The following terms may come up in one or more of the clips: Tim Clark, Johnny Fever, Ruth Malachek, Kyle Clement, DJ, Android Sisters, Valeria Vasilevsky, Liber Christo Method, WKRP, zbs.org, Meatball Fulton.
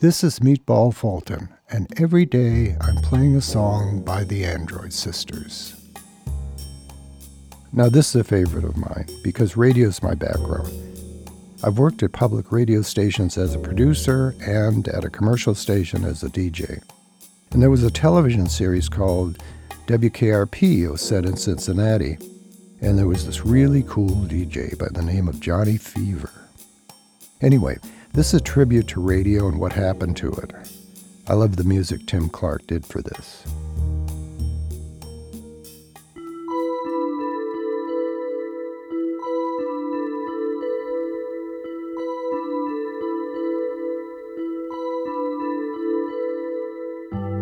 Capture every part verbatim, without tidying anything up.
This is Meatball Fulton, and every day I'm playing a song by the Android Sisters. Now this is a favorite of mine, because radio's my background. I've worked at public radio stations as a producer and at a commercial station as a D J. And there was a television series called W K R P set in Cincinnati, and there was this really cool D J by the name of Johnny Fever. Anyway, this is a tribute to radio and what happened to it. I love the music Tim Clark did for this.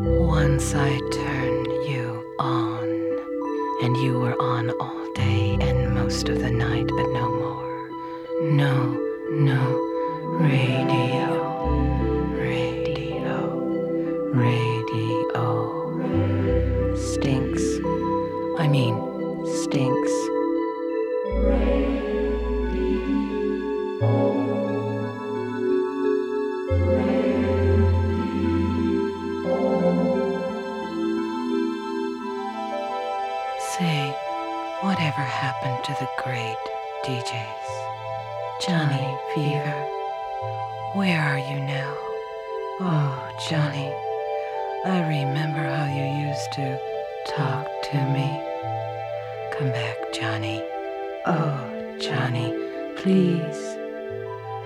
Once I turned you on, and you were on all day and most of the night, but no more. No, no. Radio, radio, radio, stinks, I mean, stinks. Radio, radio. Say, whatever happened to the great D Js? Johnny Fever. Where are you now? Oh, Johnny, I remember how you used to talk to me. Come back, Johnny. Oh, Johnny, please.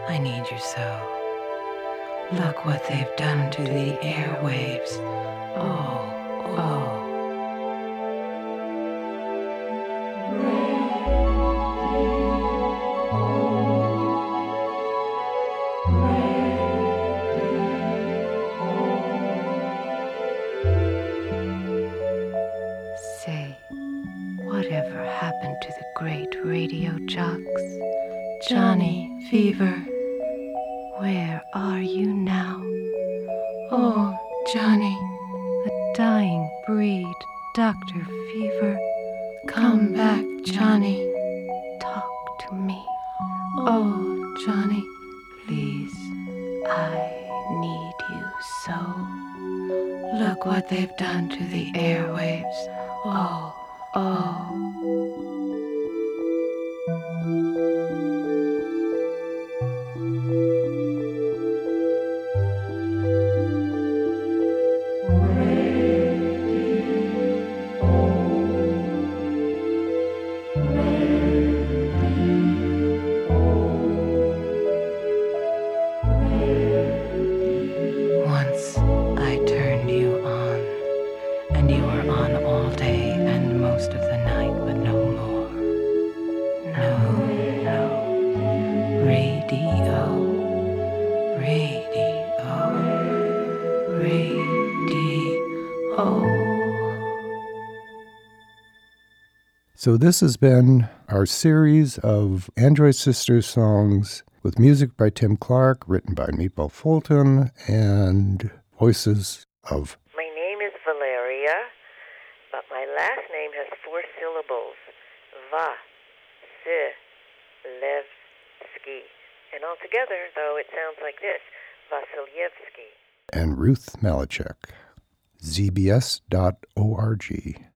I need you so. Look what they've done to the airwaves. Oh, oh. Fever, where are you now? Oh, Johnny, a dying breed, Doctor Fever. Come back, Johnny. Talk to me. Oh, Johnny, please, I need you so. Look what they've done to the airwaves. Oh, oh. So this has been our series of Android Sisters songs with music by Tim Clark, written by Meatball Fulton, and voices of... My name is Valeria, but my last name has four syllables. Va-si-lev-ski. And altogether, though, it sounds like this. Vasilevsky. And Ruth Malachek. Z B S dot org.